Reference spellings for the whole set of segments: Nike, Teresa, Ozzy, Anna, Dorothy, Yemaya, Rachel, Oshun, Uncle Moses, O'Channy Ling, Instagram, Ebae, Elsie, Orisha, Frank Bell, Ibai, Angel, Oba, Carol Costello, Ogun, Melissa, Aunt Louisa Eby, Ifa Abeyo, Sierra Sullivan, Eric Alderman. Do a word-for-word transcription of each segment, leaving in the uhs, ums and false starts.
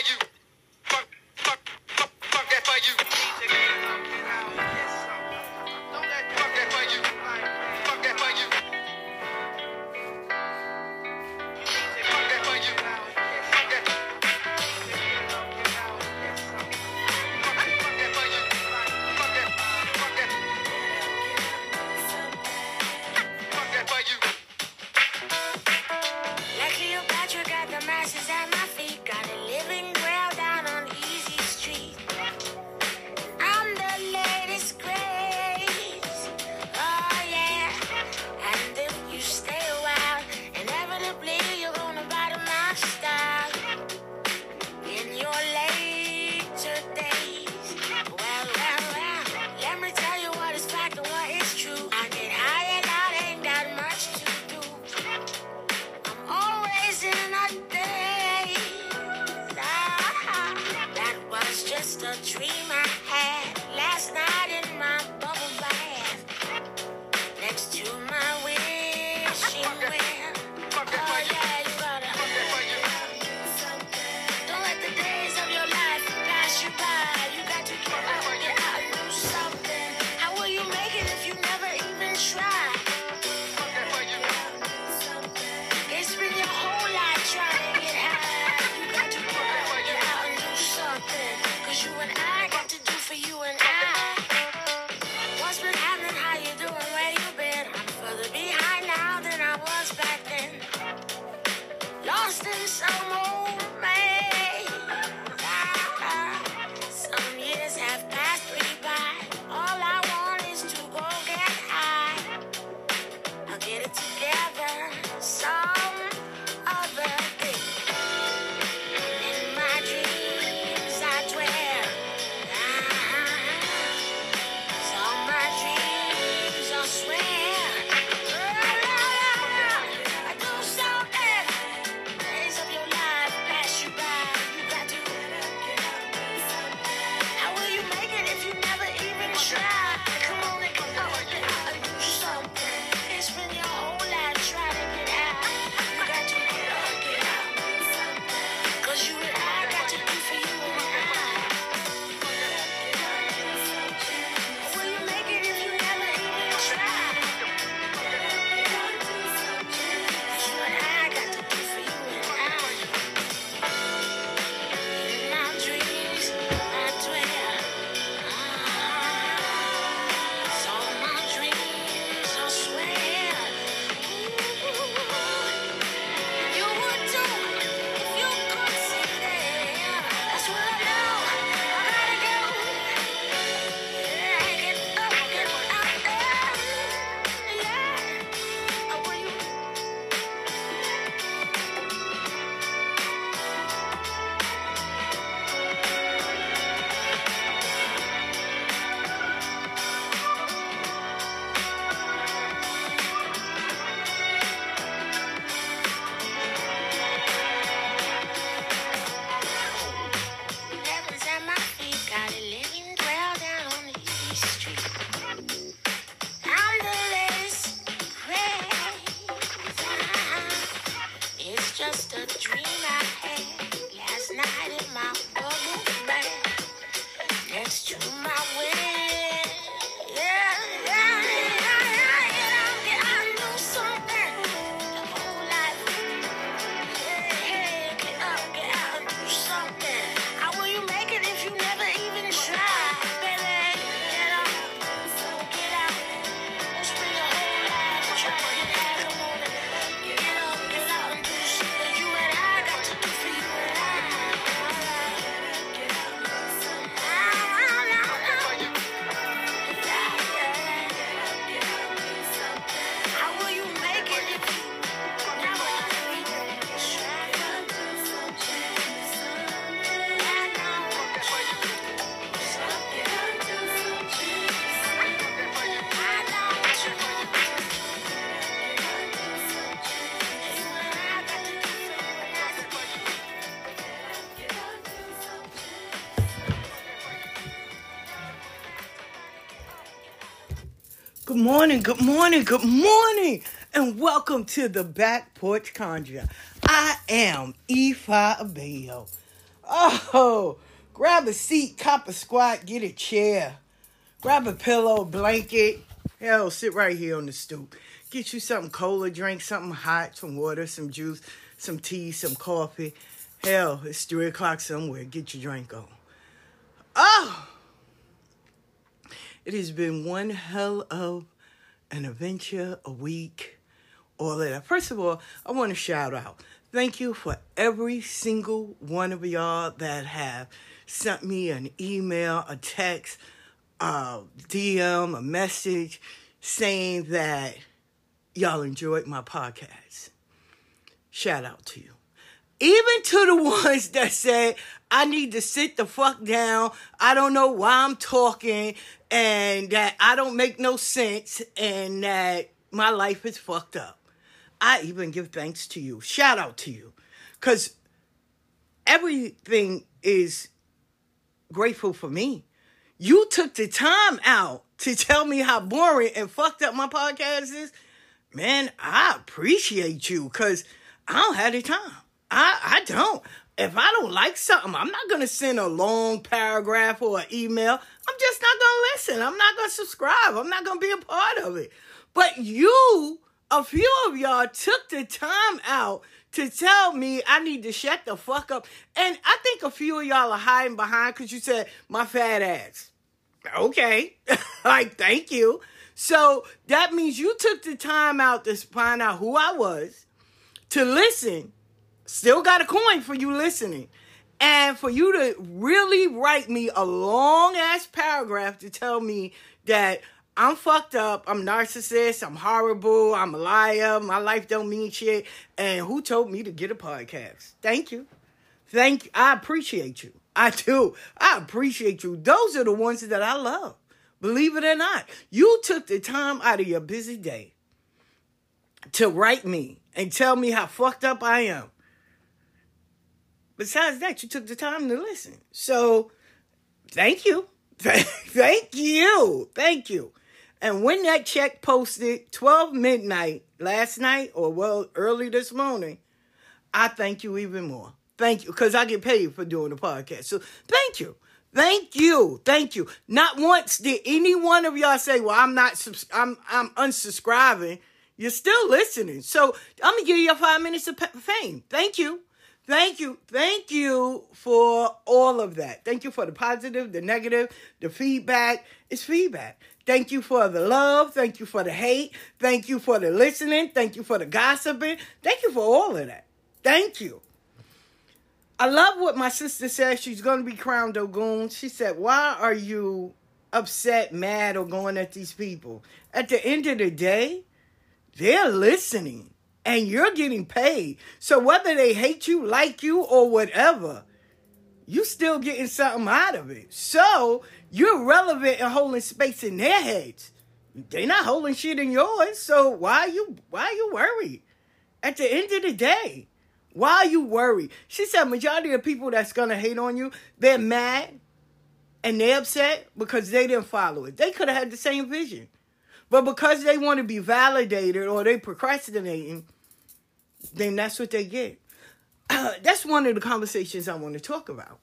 for you. Fuck, fuck, fuck, fuck that for you. Fuck that for you. Fuck that for you. Fuck that for you. Fuck that. Fuck that for you. Fuck that. Fuck that. Fuck that for you. Like Cleopatra got the masses at my feet, got a living grail down on Easy Street. I'm the latest grace, oh yeah. And if you stay a while, inevitably you're gonna bottom my style in your later days. Well, well, well, let me tell you what is fact and what is true. I get high and out, ain't got much to do. I'm always in a daze. Ah, that was just a dream I had last night in my bubble bath next to my wishing well. Fuck that for Oh you. yeah, you gotta Fuck that for you. don't let the days of your life pass you by. You got to get up, get out, and do something. How will you make it if you never even try? Fuck that for you. It's been your whole life trying to get high. You got to get up, get out, and do something. Cause you and I got to do for you and I. What's been happening? How you doing? Where you been? I'm further behind now than I was back then. Lost in some old maze. Ah, some years have passed me by. All I want is to go get high. I'll get it together some other day. In my dreams I dwell. Ah, so my dreams I swear. La, la, la, la. I do something. Days of your life pass you by. You got to get up. How will you make it if you never even try? Come on and get up, get out and do something. It's been your whole life trying to get out. You got to get up, get out. Cause you and I got to do for you and I. How will you make it if you never even try? Cause you and I got to do for you and I. In my dreams, I dwell. Ah, so my dreams, I swear. Ooh, you would do if you could see there. That's what I know. I gotta go. Yeah, get up, get out there. Yeah, I will you. Heavens at my feet, got a living dwell down on the East Street. I'm the latest craze. It's just a dream I had last night in my bubble bath next to my will. Yeah, yeah, yeah, yeah, yeah. Get out and do something. The whole life. Hey, get up, get out and do something. How will you make it if you never even try? Baby, get up, get out. It's been your whole life trying to get out. Come on and get up, get out and do something. You and I got to do for you and I. Ah, no, no. Yeah, yeah. How will you make it if you never even try? Yeah, no. Good morning, good morning, good morning, and welcome to the Back Porch Conjure. I am Ifa Abeyo. Oh, grab a seat, cop a squat, get a chair. Grab a pillow, blanket. Hell, sit right here on the stoop. Get you something cold to drink, something hot, some water, some juice, some tea, some coffee. Hell, it's three o'clock somewhere. Get your drink on. Oh! It has been one hell of an adventure, a week, all of that. First of all, I want to shout out. Thank you for every single one of y'all that have sent me an email, a text, a D M, a message saying that y'all enjoyed my podcast. Shout out to you. Even to the ones that said, I need to sit the fuck down. I don't know why I'm talking and that I don't make no sense and that my life is fucked up. I even give thanks to you. Shout out to you. Because everything is grateful for me. You took the time out to tell me how boring and fucked up my podcast is. Man, I appreciate you because I don't have the time. I, I don't. If I don't like something, I'm not going to send a long paragraph or an email. I'm just not going to listen. I'm not going to subscribe. I'm not going to be a part of it. But you, a few of y'all took the time out to tell me I need to shut the fuck up. And I think a few of y'all are hiding behind because you said, my fat ass. Okay. Like, thank you. So that means you took the time out to find out who I was, to listen. Still got a coin for you listening. And for you to really write me a long-ass paragraph to tell me that I'm fucked up, I'm narcissist, I'm horrible, I'm a liar, my life don't mean shit, and who told me to get a podcast? Thank you. Thank you. I appreciate you. I do. I appreciate you. Those are the ones that I love. Believe it or not, you took the time out of your busy day to write me and tell me how fucked up I am. Besides that, you took the time to listen. So, thank you. Thank you. Thank you. And when that check posted twelve midnight last night, or well, early this morning, I thank you even more. Thank you. Because I get paid for doing the podcast. So thank you. Thank you. Thank you. Not once did any one of y'all say, well, I'm not, subs- I'm, I'm unsubscribing. You're still listening. So I'm going to give you five minutes of fame. Thank you. Thank you. Thank you for all of that. Thank you for the positive, the negative, the feedback. It's feedback. Thank you for the love. Thank you for the hate. Thank you for the listening. Thank you for the gossiping. Thank you for all of that. Thank you. I love what my sister said. She's going to be crowned Ogun. She said, why are you upset, mad, or going at these people? At the end of the day, they're listening. And you're getting paid. So whether they hate you, like you, or whatever, you still getting something out of it. So you're relevant and holding space in their heads. They're not holding shit in yours. So why are you why are you worried? At the end of the day, why are you worried? She said majority of people that's gonna hate on you, they're mad and they're upset because they didn't follow it. They could have had the same vision. But because they want to be validated or they procrastinating, then that's what they get. Uh, that's one of the conversations I want to talk about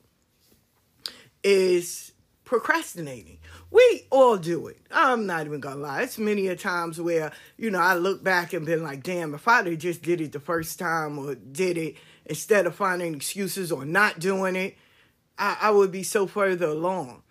is procrastinating. We all do it. I'm not even going to lie. It's many a times where, you know, I look back and been like, damn, if I had just did it the first time or did it instead of finding excuses or not doing it, I, I would be so further along.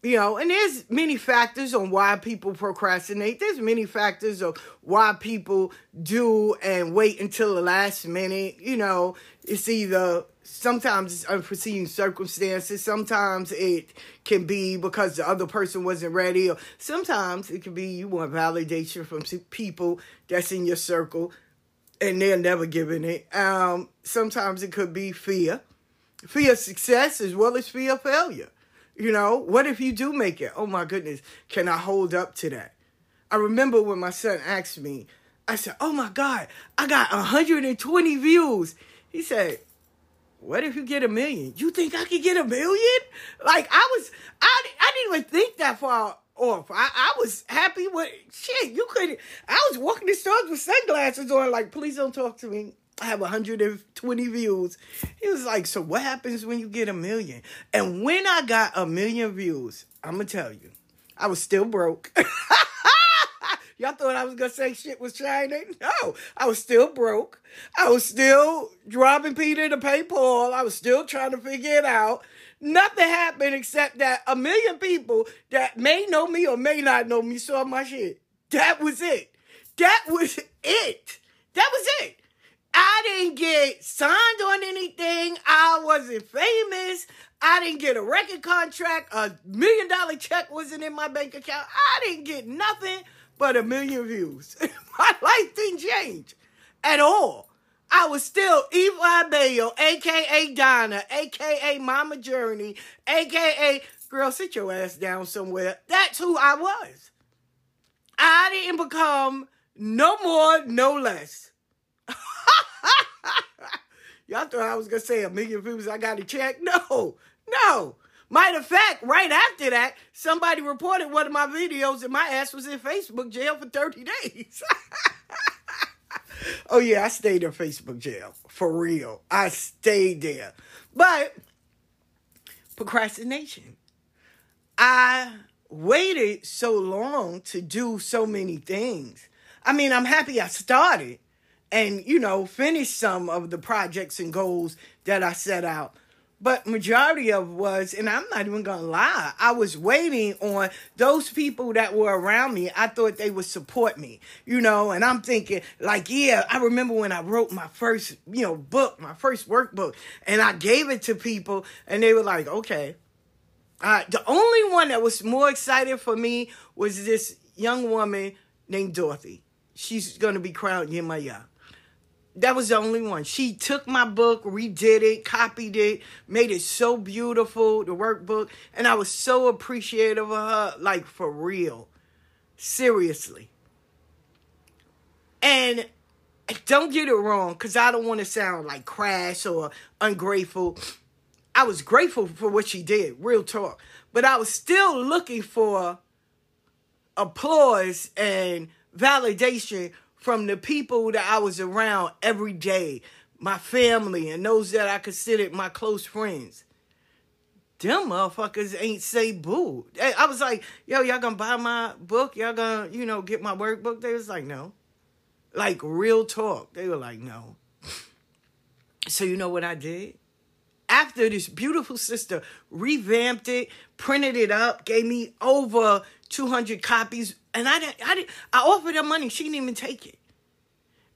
You know, and there's many factors on why people procrastinate. There's many factors of why people do and wait until the last minute. You know, it's either sometimes it's unforeseen circumstances. Sometimes it can be because the other person wasn't ready. Or sometimes it can be you want validation from people that's in your circle and they're never giving it. Um, sometimes it could be fear. Fear of success as well as fear of failure. You know, what if you do make it? Oh, my goodness. Can I hold up to that? I remember when my son asked me, I said, oh, my God, I got one hundred twenty views. He said, what if you get a million? You think I could get a million? Like, I was, I, I didn't even think that far off. I, I was happy with, shit, you couldn't, I was walking the stores with sunglasses on, like, please don't talk to me. have one hundred twenty views. He was like, so what happens when you get a million? And when I got a million views, I'm going to tell you, I was still broke. Y'all thought I was going to say shit was shining? No, I was still broke. I was still dropping Peter to pay Paul. I was still trying to figure it out. Nothing happened except that a million people that may know me or may not know me saw my shit. That was it. That was it. That was it. I didn't get signed on anything. I wasn't famous. I didn't get a record contract. A million dollar check wasn't in my bank account. I didn't get nothing but a million views. My life didn't change at all. I was still Ifa Abeyo, a k a. Donna, a k a. Mama Journey, a k a. Girl, sit your ass down somewhere. That's who I was. I didn't become no more, no less. Y'all thought I was going to say a million views, I got a check. No, no. Matter of fact, right after that, somebody reported one of my videos and my ass was in Facebook jail for thirty days. Oh, yeah, I stayed in Facebook jail. For real. I stayed there. But procrastination. I waited so long to do so many things. I mean, I'm happy I started and, you know, finished some of the projects and goals that I set out. But majority of was, and I'm not even going to lie, I was waiting on those people that were around me. I thought they would support me, you know, and I'm thinking like, yeah, I remember when I wrote my first, you know, book, my first workbook, and I gave it to people and they were like, okay. Uh, the only one that was more excited for me was this young woman named Dorothy. She's going to be crowned Yemaya. That was the only one. She took my book, redid it, copied it, made it so beautiful, the workbook. And I was so appreciative of her, like for real. Seriously. And don't get it wrong, because I don't want to sound like crass or ungrateful. I was grateful for what she did, real talk. But I was still looking for applause and validation from the people that I was around every day, my family and those that I considered my close friends. Them motherfuckers ain't say boo. I was like, yo, y'all gonna buy my book? Y'all gonna, you know, get my workbook? They was like, no. Like, real talk. They were like, no. So you know what I did? After this beautiful sister revamped it, printed it up, gave me over two hundred copies. And I, didn't, I, didn't, I offered her money. She didn't even take it.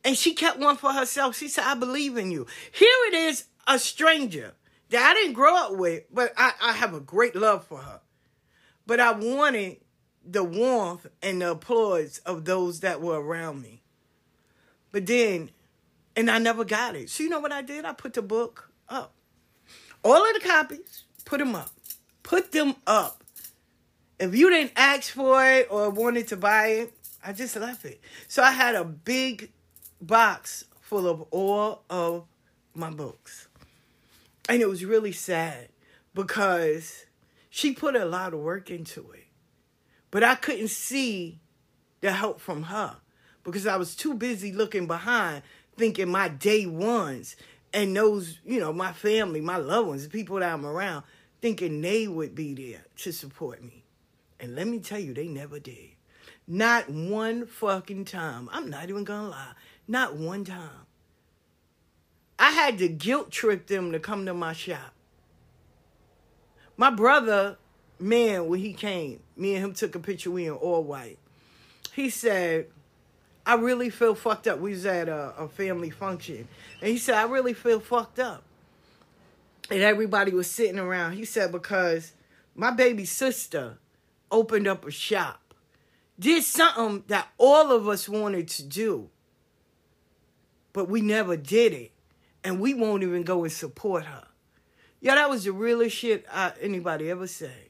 And she kept one for herself. She said, I believe in you. Here it is, a stranger that I didn't grow up with, but I, I have a great love for her. But I wanted the warmth and the applause of those that were around me. But then, and I never got it. So you know what I did? I put the book up. All of the copies, put them up. Put them up. If you didn't ask for it or wanted to buy it, I just left it. So I had a big box full of all of my books. And it was really sad because she put a lot of work into it. But I couldn't see the help from her because I was too busy looking behind, thinking my day ones. And those, you know, my family, my loved ones, the people that I'm around, thinking they would be there to support me. And let me tell you, they never did. Not one fucking time. I'm not even going to lie. Not one time. I had to guilt trip them to come to my shop. My brother, man, when he came, me and him took a picture, we in all white. He said, I really feel fucked up. We was at a, a family function. And he said, I really feel fucked up. And everybody was sitting around. He said, because my baby sister opened up a shop. Did something that all of us wanted to do. But we never did it. And we won't even go and support her. Yeah, that was the realest shit I, anybody ever said.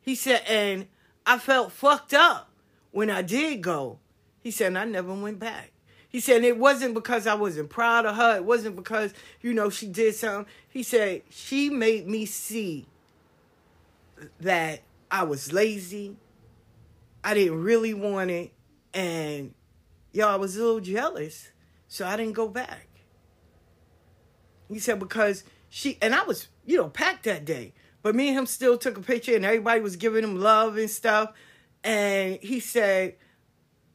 He said, and I felt fucked up when I did go. He said, and I never went back. He said, it wasn't because I wasn't proud of her. It wasn't because, you know, she did something. He said, she made me see that I was lazy. I didn't really want it. And, yo, I was a little jealous. So I didn't go back. He said, because she, and I was, you know, packed that day. But me and him still took a picture, and everybody was giving him love and stuff. And he said,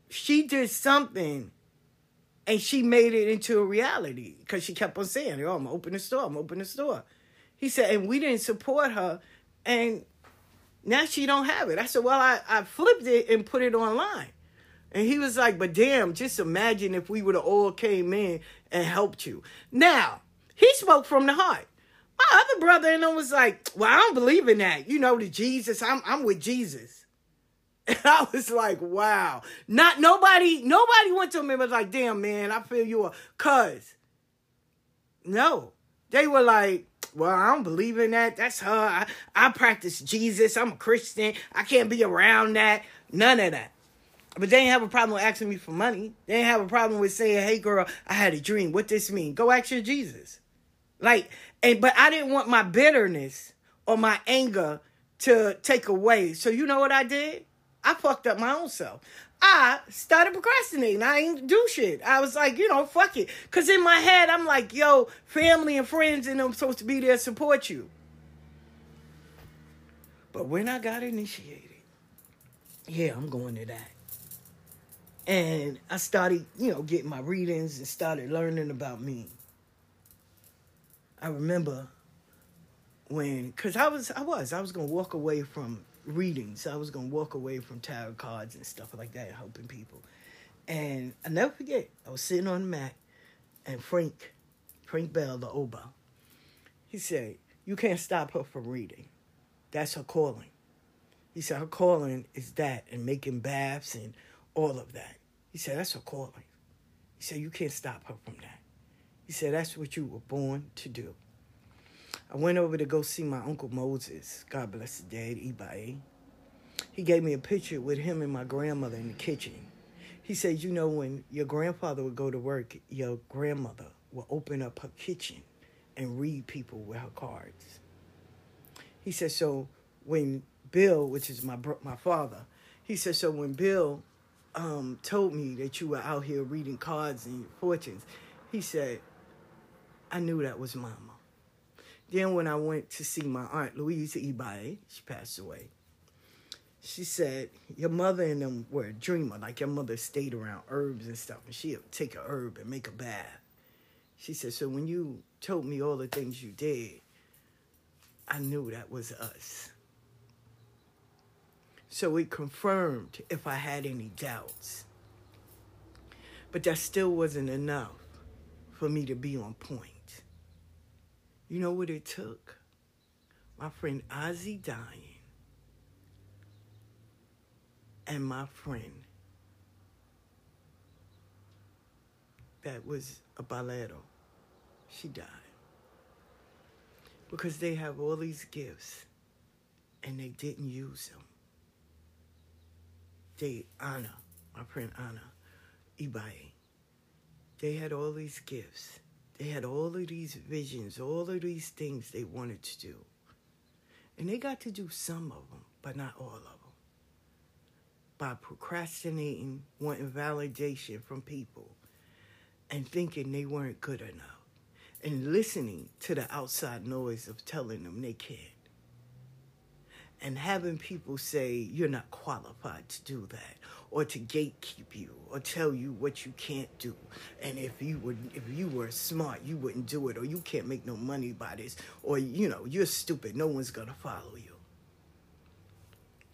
she did something, and she made it into a reality. Because she kept on saying, oh, I'm going to open the store, I'm going to open the store. He said, and we didn't support her, and now she don't have it. I said, well, I, I flipped it and put it online. And he was like, but damn, just imagine if we would have all came in and helped you. Now, he spoke from the heart. My other brother and him was like, well, I don't believe in that. You know, the Jesus, I'm I'm with Jesus. And I was like, wow. Not nobody, nobody went to him and was like, damn, man, I feel you are. Cuz. No. They were like, well, I don't believe in that. That's her. I, I practice Jesus. I'm a Christian. I can't be around that. None of that. But they didn't have a problem with asking me for money. They didn't have a problem with saying, hey, girl, I had a dream. What this mean? Go ask your Jesus. Like, and but I didn't want my bitterness or my anger to take away. So you know what I did? I fucked up my own self. I started procrastinating. I didn't do shit. I was like, you know, fuck it. Because in my head, I'm like, yo, family and friends and I'm supposed to be there to support you. But when I got initiated, yeah, I'm going to that. And I started, you know, getting my readings and started learning about me. I remember when, because I was, I was, I was going to walk away from readings. I was going to walk away from tarot cards and stuff like that, helping people. And I never forget, I was sitting on the mat, and Frank, Frank Bell, the Oba, he said, you can't stop her from reading. That's her calling. He said, her calling is that, and making baths and all of that. He said, that's her calling. He said, you can't stop her from that. He said, that's what you were born to do. I went over to go see my Uncle Moses. God bless the dead, Ebae. He gave me a picture with him and my grandmother in the kitchen. He said, you know, when your grandfather would go to work, your grandmother would open up her kitchen and read people with her cards. He said, so when Bill, which is my bro- my father, he said, so when Bill um, told me that you were out here reading cards and fortunes, he said, I knew that was Mama. Then when I went to see my Aunt Louisa Eby, she passed away, she said, your mother and them were a dreamer. Like, your mother stayed around herbs and stuff, and she'd take a herb and make a bath. She said, so when you told me all the things you did, I knew that was us. So it confirmed if I had any doubts. But that still wasn't enough for me to be on point. You know what it took? My friend Ozzy dying and my friend that was a balero, she died. Because they have all these gifts and they didn't use them. They, Anna, my friend Anna, Ibai, they had all these gifts. They had all of these visions, all of these things they wanted to do. And they got to do some of them, but not all of them. By procrastinating, wanting validation from people, and thinking they weren't good enough, and listening to the outside noise of telling them they can't. And having people say, you're not qualified to do that, or to gatekeep you, or tell you what you can't do. And if you were, if you were smart, you wouldn't do it, or you can't make no money by this, or, you know, you're stupid, no one's gonna follow you.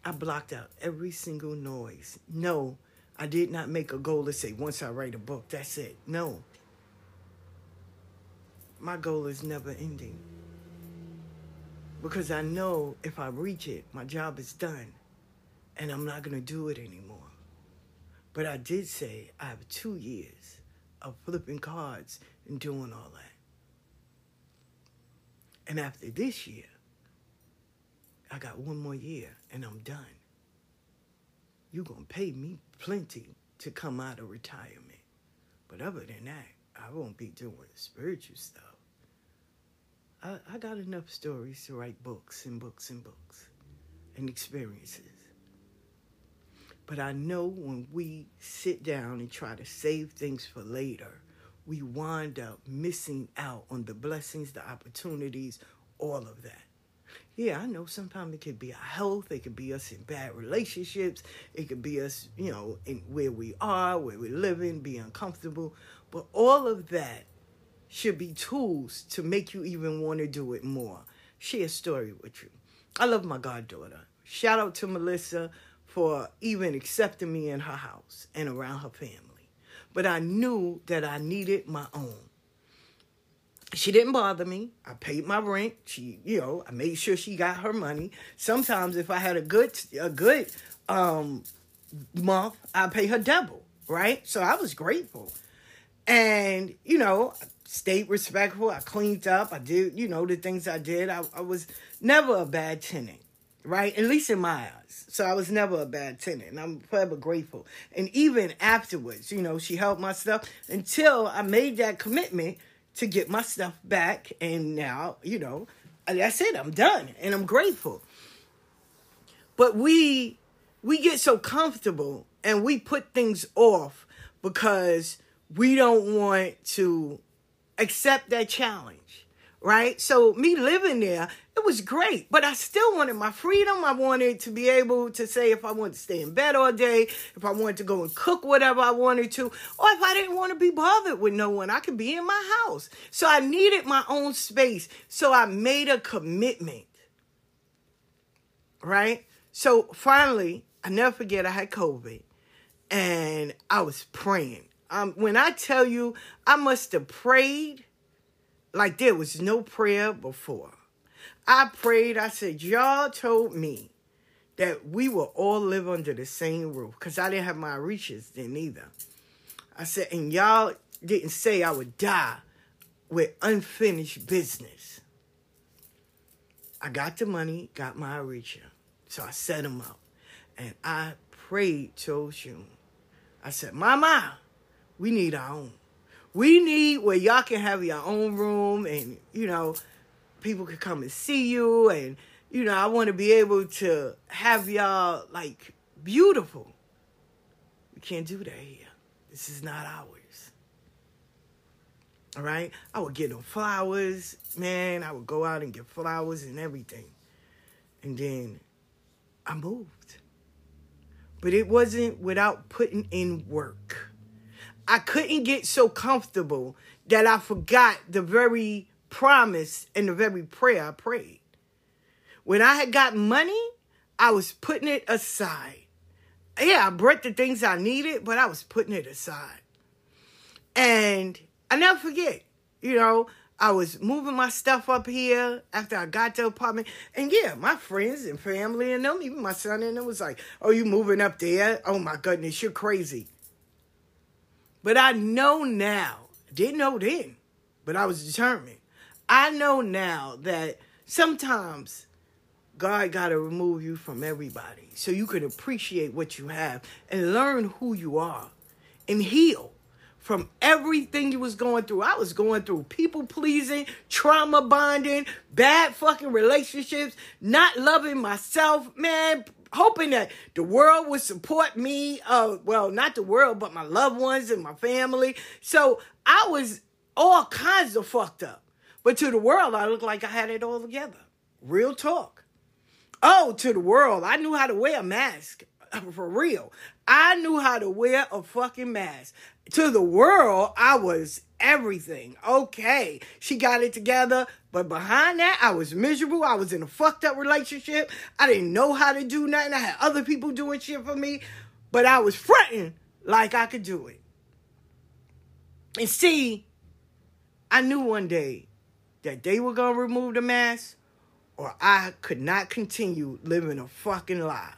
I blocked out every single noise. No, I did not make a goal to say, once I write a book, that's it. No. My goal is never ending. Because I know if I reach it, my job is done, and I'm not going to do it anymore. But I did say I have two years of flipping cards and doing all that. And after this year, I got one more year, and I'm done. You're going to pay me plenty to come out of retirement. But other than that, I won't be doing spiritual stuff. I, I got enough stories to write books and books and books and experiences. But I know when we sit down and try to save things for later, we wind up missing out on the blessings, the opportunities, all of that. Yeah, I know sometimes it could be our health, it could be us in bad relationships, it could be us, you know, in where we are, where we're living, be uncomfortable. But all of that should be tools to make you even want to do it more. Share a story with you. I love my goddaughter. Shout out to Melissa for even accepting me in her house and around her family. But I knew that I needed my own. She didn't bother me. I paid my rent. She, you know, I made sure she got her money. Sometimes if I had a good a good um, month, I pay her double, right? So I was grateful. And, you know, I stayed respectful. I cleaned up. I did, you know, the things I did. I, I was never a bad tenant, right? At least in my eyes. So I was never a bad tenant. And I'm forever grateful. And even afterwards, you know, she helped my stuff until I made that commitment to get my stuff back. And now, you know, that's it. I'm done. And I'm grateful. But we we get so comfortable and we put things off because we don't want to accept that challenge, right? So me living there, it was great. But I still wanted my freedom. I wanted to be able to say if I wanted to stay in bed all day, if I wanted to go and cook whatever I wanted to, or if I didn't want to be bothered with no one, I could be in my house. So I needed my own space. So I made a commitment, right? So finally, I never forget I had COVID and I was praying. Um, when I tell you, I must have prayed like there was no prayer before. I prayed, I said, y'all told me that we will all live under the same roof because I didn't have my reaches then either. I said, and y'all didn't say I would die with unfinished business. I got the money, got my reacher. So I set them up and I prayed to Oshun. I said, Mama, we need our own. We need where y'all can have your own room and, you know, people could come and see you. And, you know, I want to be able to have y'all, like, beautiful. We can't do that here. This is not ours. All right? I would get them flowers. Man, I would go out and get flowers and everything. And then I moved. But it wasn't without putting in work. I couldn't get so comfortable that I forgot the very promise and the very prayer I prayed. When I had got money, I was putting it aside. Yeah, I brought the things I needed, but I was putting it aside. And I never forget, you know, I was moving my stuff up here after I got the apartment. And yeah, my friends and family and them, even my son and them was like, oh, you moving up there? Oh my goodness, you're crazy. But I know now, didn't know then, but I was determined. I know now that sometimes God got to remove you from everybody so you can appreciate what you have and learn who you are and heal from everything you was going through. I was going through people-pleasing, trauma bonding, bad fucking relationships, not loving myself, man, hoping that the world would support me. Uh, well, not the world, but my loved ones and my family. So I was all kinds of fucked up. But to the world, I looked like I had it all together. Real talk. Oh, to the world, I knew how to wear a mask. For real. I knew how to wear a fucking mask. To the world, I was everything. Okay. She got it together. But behind that, I was miserable. I was in a fucked up relationship. I didn't know how to do nothing. I had other people doing shit for me. But I was fronting like I could do it. And see, I knew one day that they were going to remove the mask, or I could not continue living a fucking lie.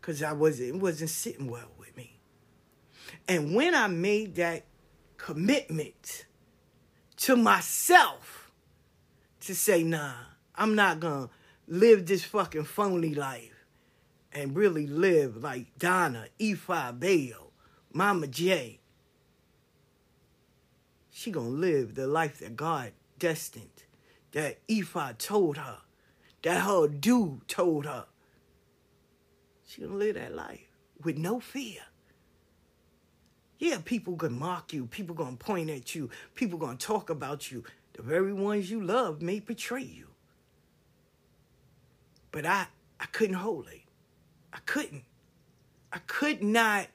Because I wasn't, it wasn't sitting well with me. And when I made that commitment to myself to say, nah, I'm not going to live this fucking phony life and really live like Donna, Ifa Abeyo, Mama J. She gonna live the life that God destined, that Ifa told her, that her dude told her. She gonna live that life with no fear. Yeah, people could mock you. People going to point at you. People going to talk about you. The very ones you love may betray you. But I, I couldn't hold it. I couldn't. I could not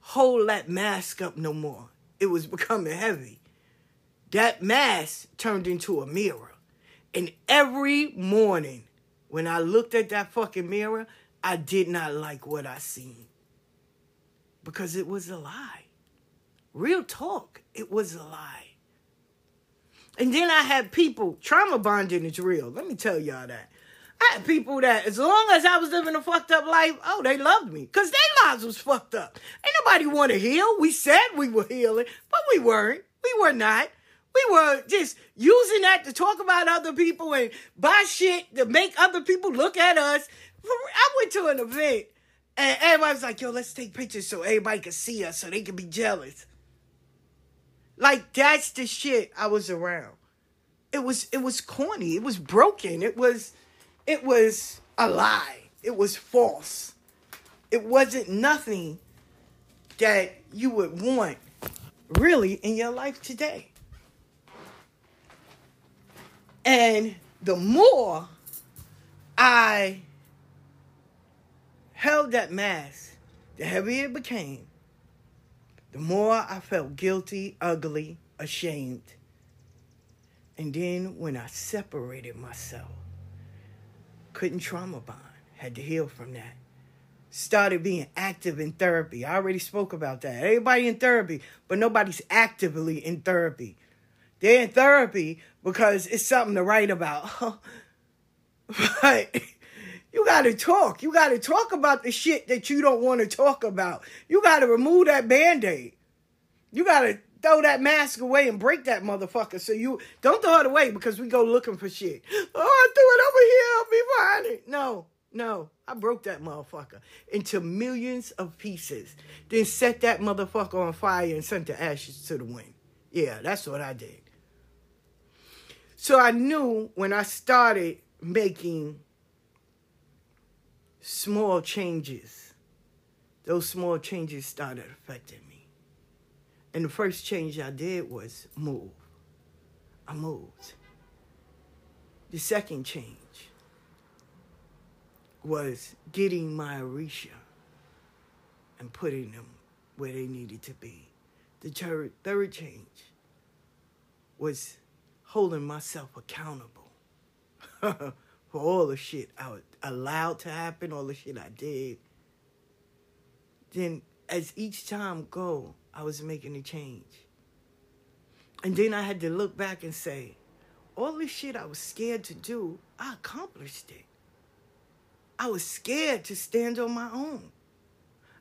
hold that mask up no more. It was becoming heavy. That mask turned into a mirror. And every morning when I looked at that fucking mirror, I did not like what I seen. Because it was a lie. Real talk, it was a lie. And then I had people, trauma bonding is real. Let me tell y'all that. I had people that, as long as I was living a fucked up life, oh, they loved me. Because their lives was fucked up. Ain't nobody want to heal. We said we were healing, but we weren't. We were not. We were just using that to talk about other people and buy shit to make other people look at us. I went to an event, and everybody was like, yo, let's take pictures so everybody can see us, so they can be jealous. Like, that's the shit I was around. It was, it was corny. It was broken. It was... It was a lie. It was false. It wasn't nothing that you would want really in your life today. And the more I held that mask, the heavier it became, the more I felt guilty, ugly, ashamed. And then when I separated myself, couldn't trauma bond. Had to heal from that. Started being active in therapy. I already spoke about that. Everybody in therapy, but nobody's actively in therapy. They're in therapy because it's something to write about. But you got to talk. You got to talk about the shit that you don't want to talk about. You got to remove that Band-Aid. You got to throw that mask away and break that motherfucker. So you don't throw it away because we go looking for shit. Oh, I threw it over here. I'll be fine. No, no. I broke that motherfucker into millions of pieces. Then set that motherfucker on fire and sent the ashes to the wind. Yeah, that's what I did. So I knew when I started making small changes, those small changes started affecting me. And the first change I did was move. I moved. The second change was getting my Orisha and putting them where they needed to be. The ter- third change was holding myself accountable for all the shit I allowed to happen, all the shit I did. Then as each time go, I was making a change. And then I had to look back and say, all this shit I was scared to do, I accomplished it. I was scared to stand on my own.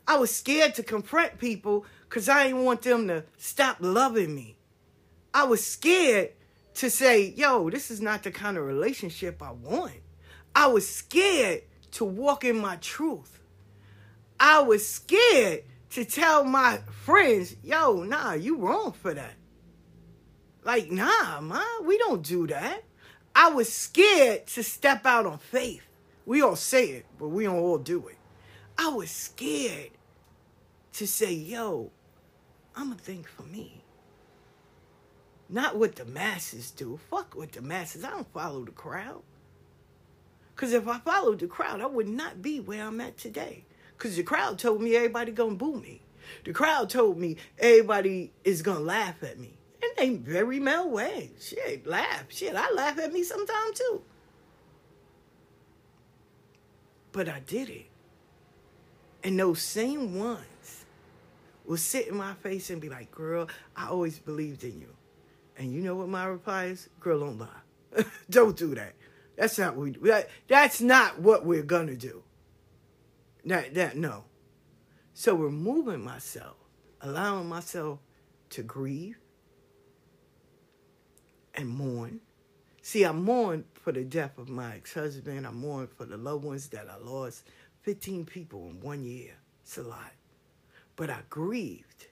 I was scared to confront people because I didn't want them to stop loving me. I was scared to say, yo, this is not the kind of relationship I want. I was scared to walk in my truth. I was scared to tell my friends, yo, nah, you wrong for that. Like, nah, man, we don't do that. I was scared to step out on faith. We all say it, but we don't all do it. I was scared to say, yo, I'm a thing for me. Not what the masses do. Fuck what the masses. I don't follow the crowd. Because if I followed the crowd, I would not be where I'm at today. Because the crowd told me everybody going to boo me. The crowd told me everybody is going to laugh at me. And they very male way. Shit, laugh. Shit, I laugh at me sometime too. But I did it. And those same ones will sit in my face and be like, girl, I always believed in you. And you know what my reply is? Girl, don't lie. Don't do that. That's not what we do. That, that's not what we're going to do. That, that, no. So removing myself, allowing myself to grieve and mourn. See, I mourned for the death of my ex-husband. I mourned for the loved ones that I lost. fifteen people in one year. It's a lot. But I grieved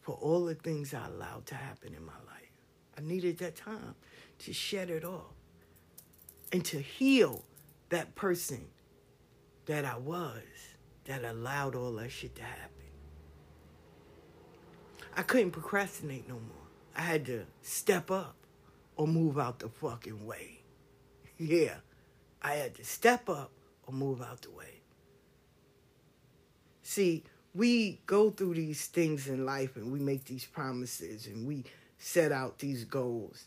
for all the things I allowed to happen in my life. I needed that time to shed it off and to heal that person that I was, that allowed all that shit to happen. I couldn't procrastinate no more. I had to step up or move out the fucking way. Yeah, I had to step up or move out the way. See, we go through these things in life and we make these promises and we set out these goals.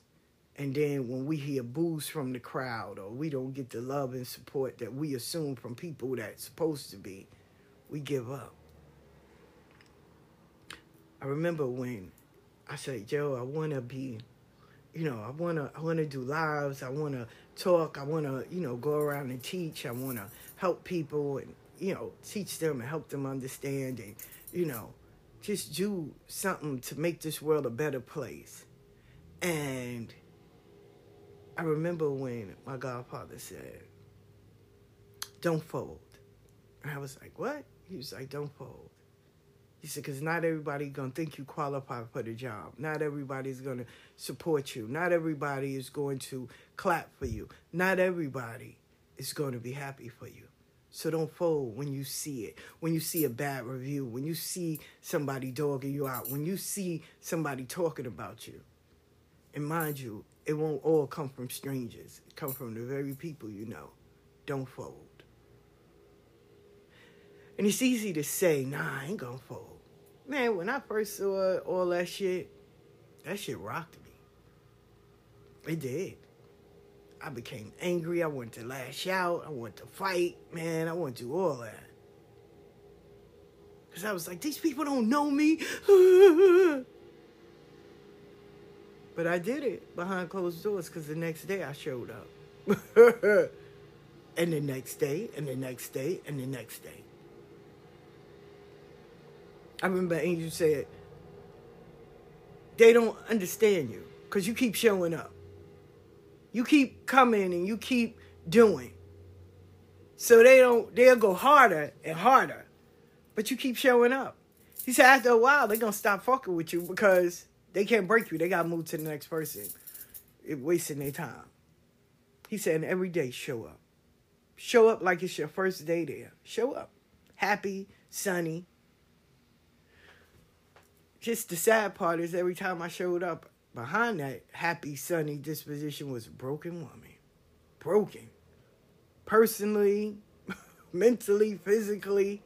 And then when we hear boos from the crowd or we don't get the love and support that we assume from people that's supposed to be, we give up. I remember when I said, yo, I want to be, you know, I want to I want to do lives. I want to talk. I want to, you know, go around and teach. I want to help people and, you know, teach them and help them understand and, you know, just do something to make this world a better place. And I remember when my godfather said, don't fold. And I was like, what? He was like, don't fold. He said, because not everybody's going to think you qualify for the job. Not everybody's going to support you. Not everybody is going to clap for you. Not everybody is going to be happy for you. So don't fold when you see it. When you see a bad review. When you see somebody dogging you out. When you see somebody talking about you. And mind you, it won't all come from strangers. It comes from the very people you know. Don't fold. And it's easy to say, nah, I ain't gonna fold. Man, when I first saw all that shit, that shit rocked me. It did. I became angry. I wanted to lash out. I wanted to fight. Man, I wanted to do all that. Because I was like, these people don't know me. But I did it behind closed doors because the next day I showed up. And the next day, and the next day, and the next day. I remember Angel said, they don't understand you because you keep showing up. You keep coming and you keep doing. So they don't, they'll go harder and harder, but you keep showing up. He said, after a while, they're going to stop fucking with you because they can't break you. They got to move to the next person. It wasting their time. He said, and every day, show up. Show up like it's your first day there. Show up. Happy, sunny. Just the sad part is every time I showed up behind that happy, sunny disposition was a broken woman. Broken. Personally, mentally, physically,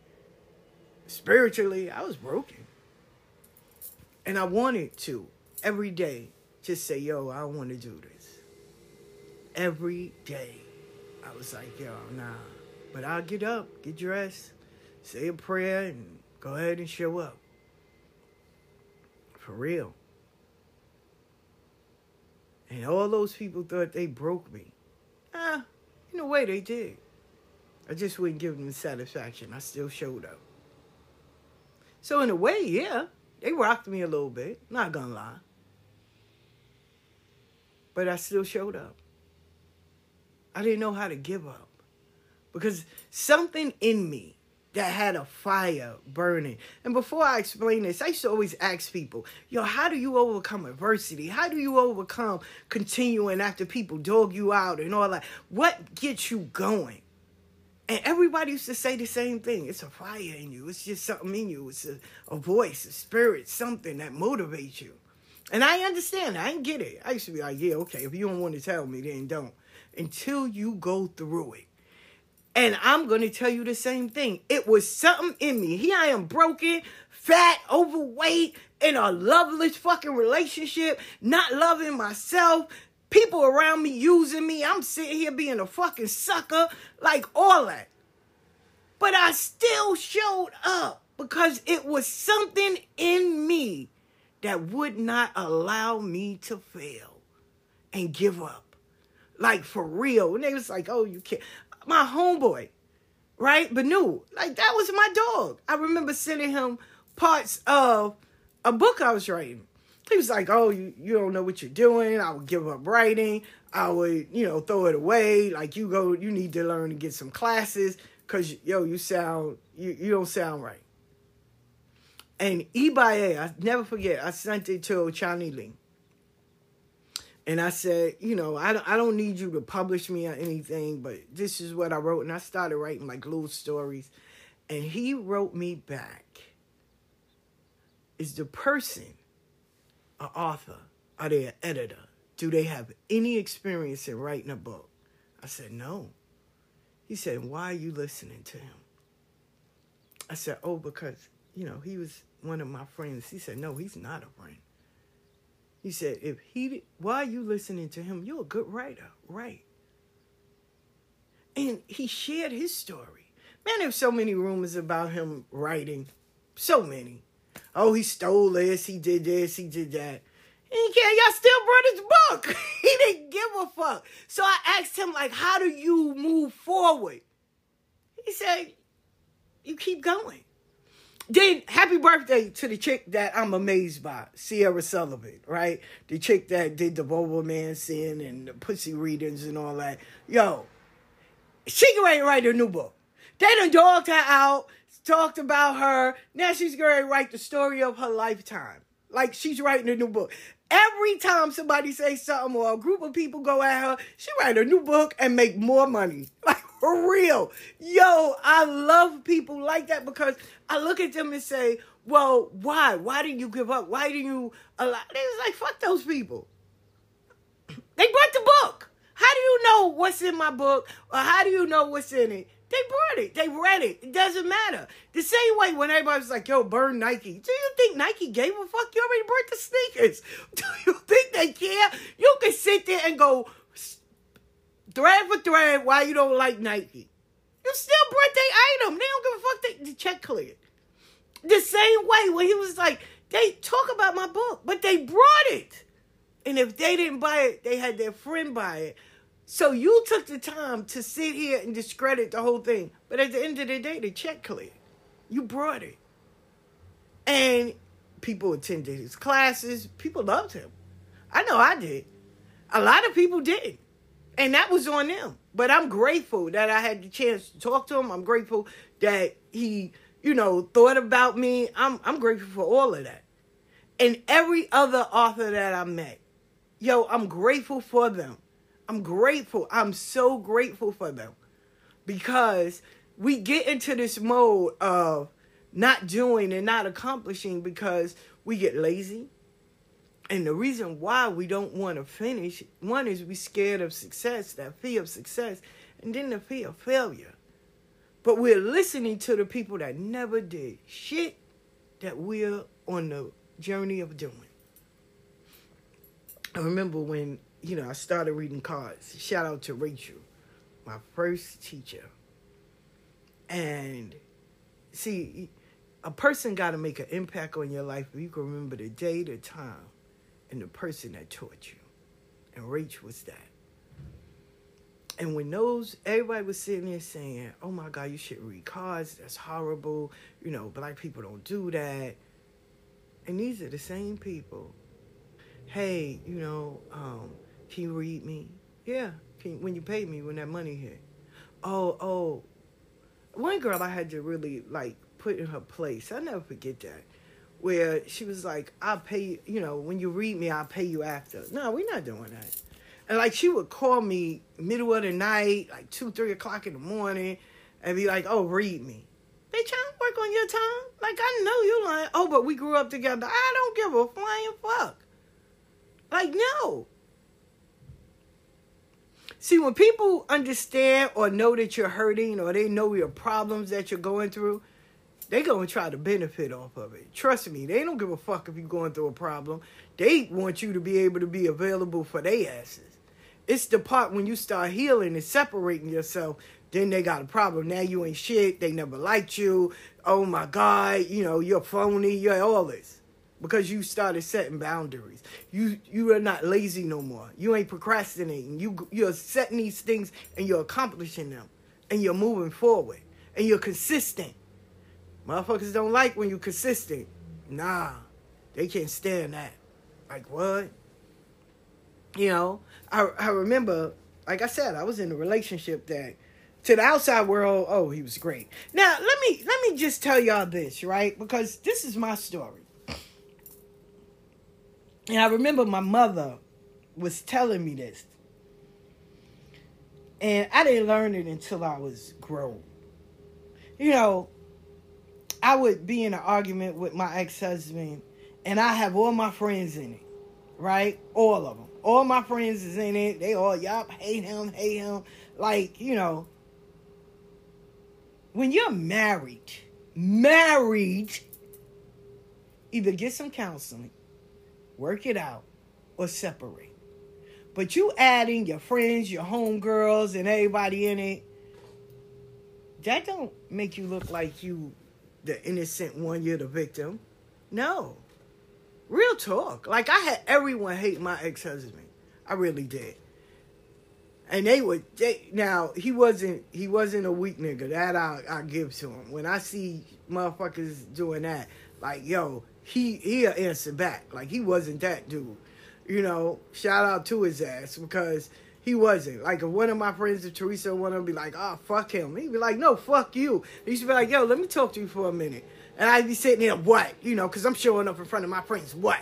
spiritually, I was broken. And I wanted to, every day, just say, yo, I want to do this. Every day, I was like, yo, nah. But I'll get up, get dressed, say a prayer, and go ahead and show up. For real. And all those people thought they broke me. Ah, in a way they did. I just wouldn't give them satisfaction. I still showed up. So in a way, yeah, they rocked me a little bit. Not gonna lie. But I still showed up. I didn't know how to give up. Because something in me that had a fire burning. And before I explain this, I used to always ask people, yo, how do you overcome adversity? How do you overcome continuing after people dog you out and all that? What gets you going? And everybody used to say the same thing. It's a fire in you. It's just something in you. It's a, a voice, a spirit, something that motivates you. And I understand. I didn't get it. I used to be like, yeah, okay, if you don't want to tell me, then don't. Until you go through it. And I'm going to tell you the same thing. It was something in me. Here I am broken, fat, overweight, in a loveless fucking relationship, not loving myself, people around me using me. I'm sitting here being a fucking sucker, like all that. But I still showed up because it was something in me that would not allow me to fail and give up. Like for real. And they was like, oh, you can't. My homeboy, right? Banu, like that was my dog. I remember sending him parts of a book I was writing. He was like, oh, you, you don't know what you're doing. I would give up writing. I would, you know, throw it away. Like you go, you need to learn to get some classes because, yo, you sound, you, you don't sound right. And Ebae, I never forget, I sent it to O'Channy Ling. And I said, you know, I don't, I don't need you to publish me or anything, but this is what I wrote. And I started writing like little stories. And he wrote me back. Is the person an author? Are they an editor? Do they have any experience in writing a book? I said, no. He said, why are you listening to him? I said, oh, because, you know, he was one of my friends. He said, no, he's not a friend. He said, if he, why are you listening to him? You're a good writer, right? And he shared his story. Man, there's so many rumors about him writing. So many. Oh, he stole this, he did this, he did that. And yeah, y'all still brought his book. He didn't give a fuck. So I asked him, like, how do you move forward? He said, you keep going. Then, happy birthday to the chick that I'm amazed by, Sierra Sullivan, right? The chick that did the Boba Man sin and the pussy readings and all that. Yo, she can write, write a new book. They done dogged her out, talked about her. Now she's going to write the story of her lifetime. Like, she's writing a new book. Every time somebody says something or a group of people go at her, she write a new book and make more money. Like, for real. Yo, I love people like that because I look at them and say, well, why? Why did you give up? Why did you allow? They was like, fuck those people. They brought the book. How do you know what's in my book? Or how do you know what's in it? They brought it. They read it. It doesn't matter. The same way when everybody's like, yo, burn Nike. Do you think Nike gave a fuck? You already brought the sneakers. Do you think they care? You can sit there and go thread for thread why you don't like Nike. You still brought their item. They don't give a fuck. They, the check cleared. The same way when he was like, they talk about my book, but they brought it. And if they didn't buy it, they had their friend buy it. So you took the time to sit here and discredit the whole thing. But at the end of the day, the check cleared. You brought it. And people attended his classes. People loved him. I know I did. A lot of people did. And that was on them. But I'm grateful that I had the chance to talk to him. I'm grateful that he, you know, thought about me. I'm, I'm grateful for all of that. And every other author that I met, yo, I'm grateful for them. I'm grateful. I'm so grateful for them because we get into this mode of not doing and not accomplishing because we get lazy. And the reason why we don't want to finish, one is we scared of success, that fear of success, and then the fear of failure. But we're listening to the people that never did shit that we're on the journey of doing. I remember when you know, I started reading cards. Shout out to Rachel, my first teacher. And see, a person got to make an impact on your life if you can remember the day, the time, and the person that taught you. And Rach was that. And when those, everybody was sitting there saying, oh my God, you should read cards. That's horrible. You know, black people don't do that. And these are the same people. Hey, you know, um, can you read me? Yeah, can, when you pay me, when that money hit. Oh, oh. One girl I had to really, like, put in her place. I never forget that. Where she was like, I'll pay you, you know, when you read me, I'll pay you after. No, we're not doing that. And, like, she would call me middle of the night, like two, three o'clock in the morning, and be like, oh, read me. They trying to work on your time? Like, I know you lying. Oh, but we grew up together. I don't give a flying fuck. Like, no. See, when people understand or know that you're hurting or they know your problems that you're going through, they're going to try to benefit off of it. Trust me, they don't give a fuck if you're going through a problem. They want you to be able to be available for their asses. It's the part when you start healing and separating yourself, then they got a problem. Now you ain't shit. They never liked you. Oh, my God. You know, you're phony. You're all this. Because you started setting boundaries. You you are not lazy no more. You ain't procrastinating. You, you're setting these things and you're accomplishing them. And you're moving forward. And you're consistent. Motherfuckers don't like when you're consistent. Nah. They can't stand that. Like, what? You know, I, I remember, like I said, I was in a relationship that, to the outside world, oh, he was great. Now, let me let me just tell y'all this, right? Because this is my story. And I remember my mother was telling me this. And I didn't learn it until I was grown. You know, I would be in an argument with my ex-husband. and I have all my friends in it, right? All of them. All my friends is in it. They all, y'all hate him, hate him. Like, you know, when you're married, married, either get some counseling, work it out, or separate. But you adding your friends, your homegirls, and everybody in it, that don't make you look like you the innocent one, you're the victim. No. Real talk. Like, I had everyone hate my ex-husband. I really did. And they would, they, now, he wasn't, he wasn't a weak nigga. That I, I give to him. When I see motherfuckers doing that, like, yo, he, he'll answer back. Like, he wasn't that dude. You know, shout out to his ass, because he wasn't. Like, if one of my friends, if Teresa, one of them be like, oh, fuck him. He'd be like, no, fuck you. He used to be like, yo, let me talk to you for a minute. And I'd be sitting there, what? You know, because I'm showing up in front of my friends, what?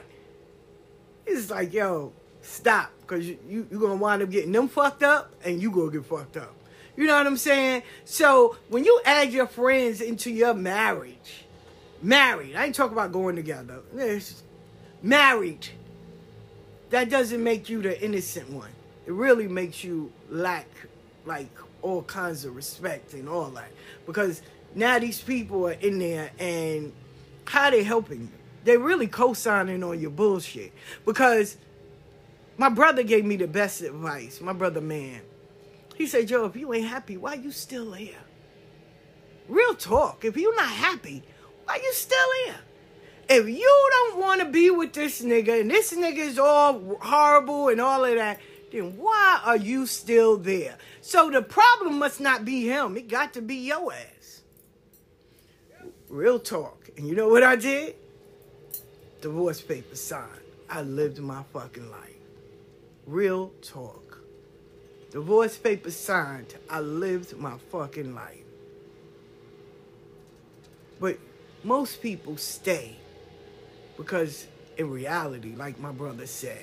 It's like, yo, stop, because you, you, you're going to wind up getting them fucked up, and you going to get fucked up. You know what I'm saying? So when you add your friends into your marriage, married, I ain't talking about going together, it's married, that doesn't make you the innocent one. It really makes you lack, like, all kinds of respect and all that. Because now these people are in there, and how they helping you? They really co-signing on your bullshit. Because my brother gave me the best advice. My brother, man. He said, yo, if you ain't happy, why you still here? Real talk. If you not happy, why you still here? If you don't want to be with this nigga, and this nigga is all horrible and all of that, then why are you still there? So the problem must not be him. It got to be your ass. Real talk. And you know what I did? Divorce papers signed. I lived my fucking life. Real talk. Divorce papers signed. I lived my fucking life. But most people stay. Because in reality, like my brother said,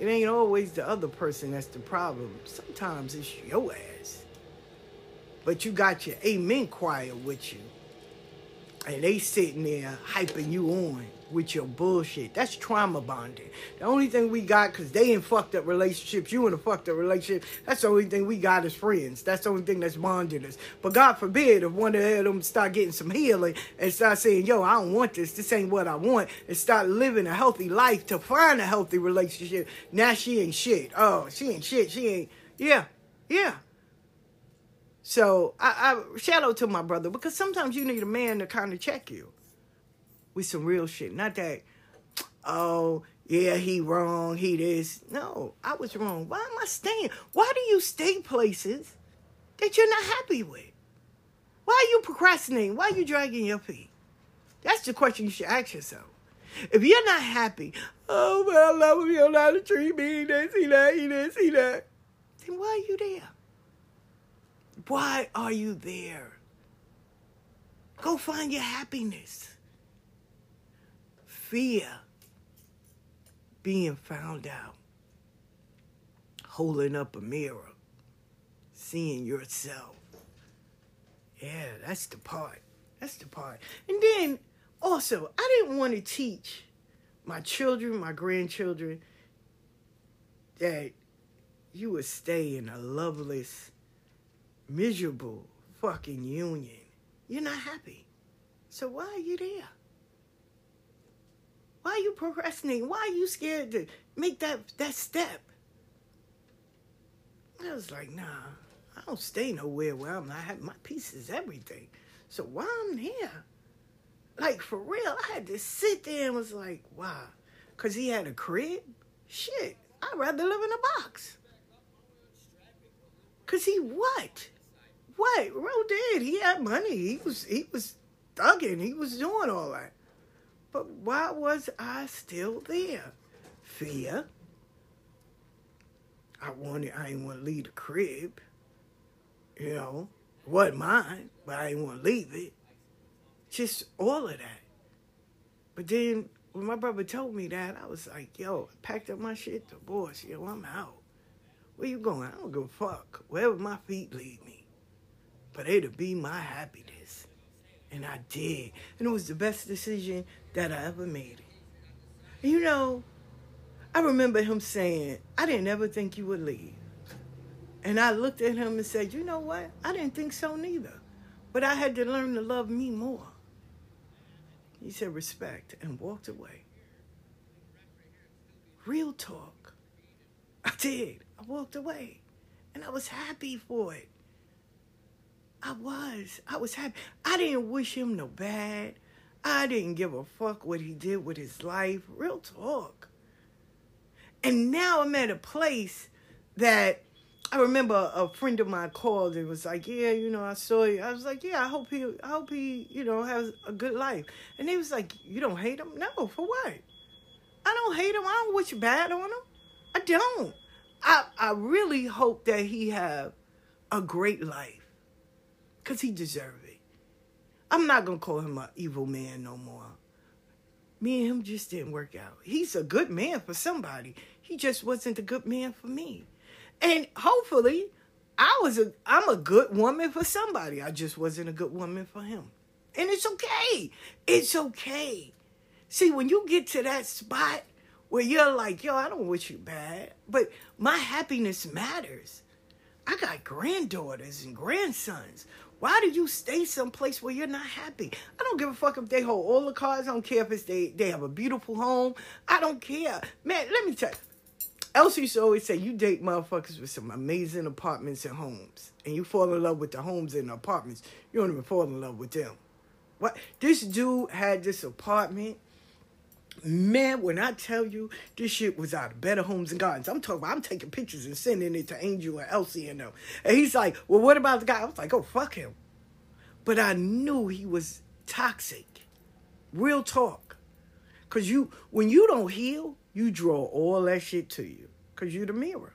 it ain't always the other person that's the problem. Sometimes it's your ass. But you got your amen choir with you. And they sitting there hyping you on with your bullshit. That's trauma bonding. The only thing we got, because they in fucked up relationships, you in a fucked up relationship, that's the only thing we got is friends. That's the only thing that's bonding us. But God forbid if one of them start getting some healing and start saying, yo, I don't want this, this ain't what I want, and start living a healthy life to find a healthy relationship. Now she ain't shit. Oh, she ain't shit. She ain't. Yeah. Yeah. So I, I shout out to my brother, because sometimes you need a man to kind of check you with some real shit. Not that, oh, yeah, he wrong, he this. No, I was wrong. Why am I staying? Why do you stay places that you're not happy with? Why are you procrastinating? Why are you dragging your feet? That's the question you should ask yourself. If you're not happy, oh, but I love him, you're not a tree, me, this, he that, he this, he that. Then why are you there? Why are you there? Go find your happiness. Fear being found out, holding up a mirror, seeing yourself. Yeah, that's the part. That's the part. And then also, I didn't want to teach my children, my grandchildren, that you would stay in a loveless, miserable fucking union. You're not happy. So why are you there? Why are you procrastinating? Why are you scared to make that, that step? I was like, nah, I don't stay nowhere where I'm not happy. My peace is everything. So why I'm here? Like, for real, I had to sit there and was like, why? Because he had a crib? Shit, I'd rather live in a box. Because he what? What? Real did. He had money. He was, he was thugging. He was doing all that. But why was I still there? Fear. I wanted, I didn't want to leave the crib. You know, it wasn't mine, but I didn't want to leave it. Just all of that. But then when my brother told me that, I was like, yo, I packed up my shit, divorce, yo, I'm out. Where you going? I don't give a fuck. Wherever my feet lead me. But it'll be my happiness. and I did. And it was the best decision that I ever made. And you know, I remember him saying, I didn't ever think you would leave. And I looked at him and said, you know what? I didn't think so neither. But I had to learn to love me more. He said, respect, and walked away. Real talk. I did. I walked away. And I was happy for it. I was. I was happy. I didn't wish him no bad. I didn't give a fuck what he did with his life. Real talk. And now I'm at a place that I remember a friend of mine called and was like, yeah, you know, I saw you. I was like, yeah, I hope he, I hope he, you know, has a good life. And they was like, you don't hate him? No, for what? I don't hate him. I don't wish bad on him. I don't. I, I really hope that he have a great life. Because he deserved it. I'm not going to call him an evil man no more. Me and him just didn't work out. He's a good man for somebody. He just wasn't a good man for me. And hopefully, I was a, I'm a good woman for somebody. I just wasn't a good woman for him. And it's okay. It's okay. See, when you get to that spot where you're like, yo, I don't wish you bad. But my happiness matters. I got granddaughters and grandsons. Why do you stay someplace where you're not happy? I don't give a fuck if they hold all the cards. I don't care if it's they, they have a beautiful home. I don't care. Man, let me tell you. Elsie used to always say, you date motherfuckers with some amazing apartments and homes. And you fall in love with the homes and the apartments. You don't even fall in love with them. What? This dude had this apartment. Man, when I tell you, this shit was out of Better Homes and Gardens. I'm talking about, I'm taking pictures and sending it to Angel and Elsie and them. And he's like, well, what about the guy? I was like, oh, fuck him. But I knew he was toxic. Real talk. Because you, when you don't heal, you draw all that shit to you. Because you're the mirror.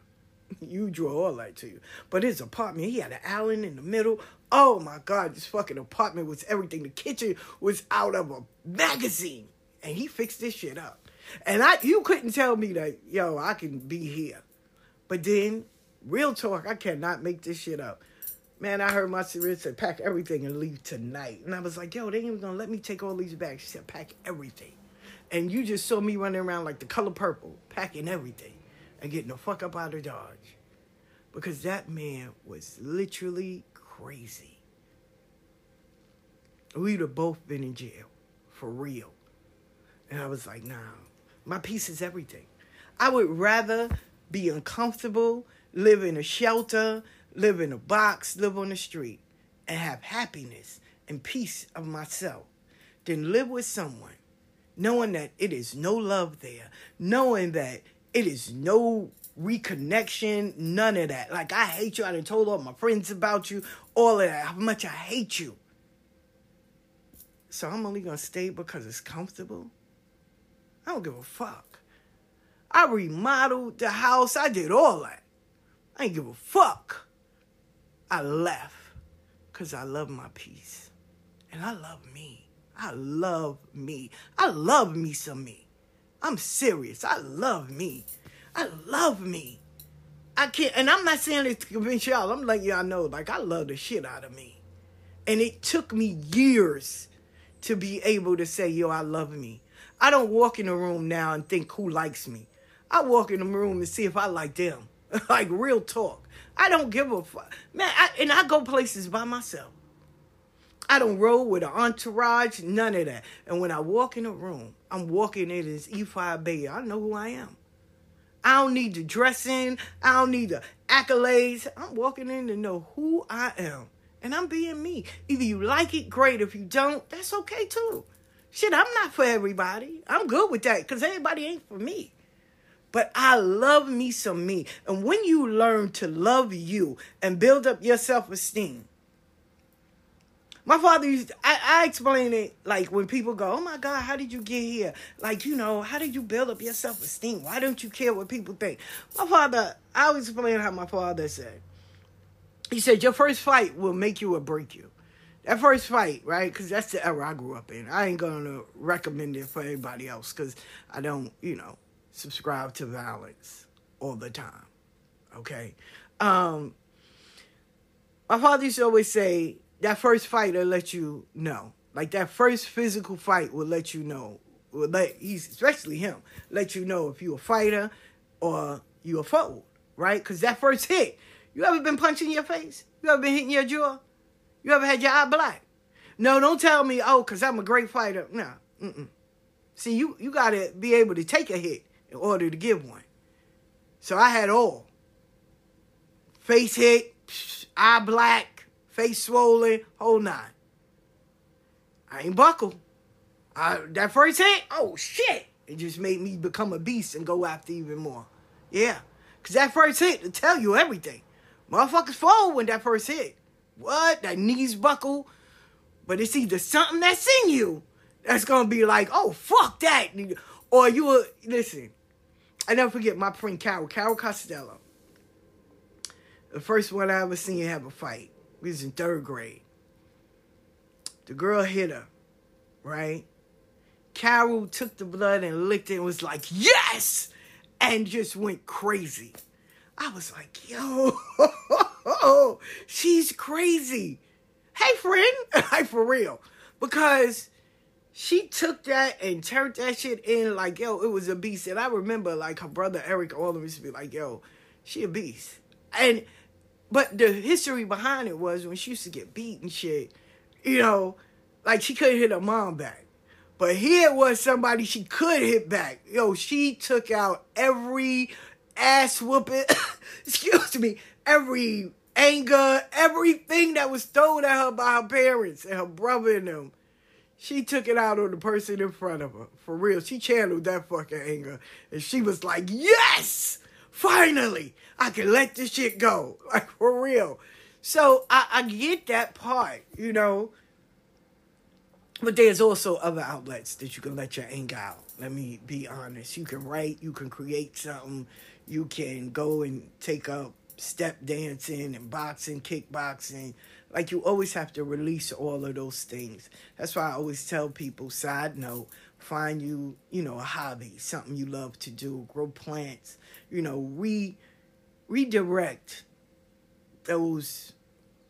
You draw all that to you. But his apartment, he had an island in the middle. Oh, my God, this fucking apartment was everything. The kitchen was out of a magazine. And he fixed this shit up. And I, you couldn't tell me that, yo, I can be here. But then, real talk, I cannot make this shit up. Man, I heard my sister said, pack everything and leave tonight. And I was like, yo, they ain't even gonna let me take all these bags. She said, pack everything. And you just saw me running around like The Color Purple, packing everything and getting the fuck up out of Dodge. Because that man was literally crazy. We'd have both been in jail, for real. And I was like, nah, my peace is everything. I would rather be uncomfortable, live in a shelter, live in a box, live on the street, and have happiness and peace of myself than live with someone, knowing that it is no love there, knowing that it is no reconnection, none of that. Like, I hate you. I done told all my friends about you, all of that, how much I hate you. So I'm only going to stay because it's comfortable. I don't give a fuck. I remodeled the house. I did all that. I ain't give a fuck. I left because I love my peace. And I love me. I love me. I love me some me. I'm serious. I love me. I love me. I can't, and I'm not saying it to convince y'all. I'm letting y'all know, like, I love the shit out of me. And it took me years to be able to say, yo, I love me. I don't walk in a room now and think who likes me. I walk in the room and see if I like them. Like, real talk. I don't give a fuck. Man, I, and I go places by myself. I don't roll with an entourage, none of that. And when I walk in a room, I'm walking in as Ifa Abeyo. I know who I am. I don't need the dressing. I don't need the accolades. I'm walking in to know who I am. And I'm being me. Either you like it, great. If you don't, that's okay too. Shit, I'm not for everybody. I'm good with that because everybody ain't for me. But I love me some me. And when you learn to love you and build up your self-esteem. My father used to, I, I explain it like when people go, oh my God, how did you get here? Like, you know, how did you build up your self-esteem? Why don't you care what people think? My father, I always explain how my father said. He said, your first fight will make you or break you. That first fight, right? Because that's the era I grew up in. I ain't going to recommend it for anybody else because I don't, you know, subscribe to violence all the time, okay? Um, my father used to always say, that first fight will let you know. Like that first physical fight will let you know. Will let he's especially him let you know if you a fighter or you a foe, right? Because that first hit, you ever been punched in your face? You ever been hitting your jaw? You ever had your eye black? No, don't tell me, oh, because I'm a great fighter. Nah, mm-mm. See, you, you got to be able to take a hit in order to give one. So I had all. Face hit, psh, eye black, face swollen, whole nine. I ain't buckle. I, that first hit, oh, shit. It just made me become a beast and go after even more. Yeah, because that first hit will tell you everything. Motherfuckers fall when that first hit. What? That knees buckle. But it's either something that's in you that's going to be like, oh, fuck that. Or you will, listen, I never forget my friend Carol, Carol Costello. The first one I ever seen have a fight. We was in third grade. The girl hit her, right? Carol took the blood and licked it and was like, yes! And just went crazy. I was like, yo, she's crazy. Hey, friend. Like, for real. Because she took that and turned that shit in like, yo, it was a beast. And I remember, like, her brother, Eric Alderman, used to be like, yo, she a beast. And, but the history behind it was when she used to get beat and shit, you know, like, she couldn't hit her mom back. But here was somebody she could hit back. Yo, she took out every ass whooping, excuse me, every anger, everything that was thrown at her by her parents and her brother and them. She took it out on the person in front of her. For real, she channeled that fucking anger. And she was like, yes, finally, I can let this shit go. Like, for real. So I, I get that part, you know. But there's also other outlets that you can let your anger out. Let me be honest. You can write. You can create something. You can go and take up step dancing and boxing, kickboxing. Like, you always have to release all of those things. That's why I always tell people, side note, find you, you know, a hobby, something you love to do, grow plants, you know, re redirect those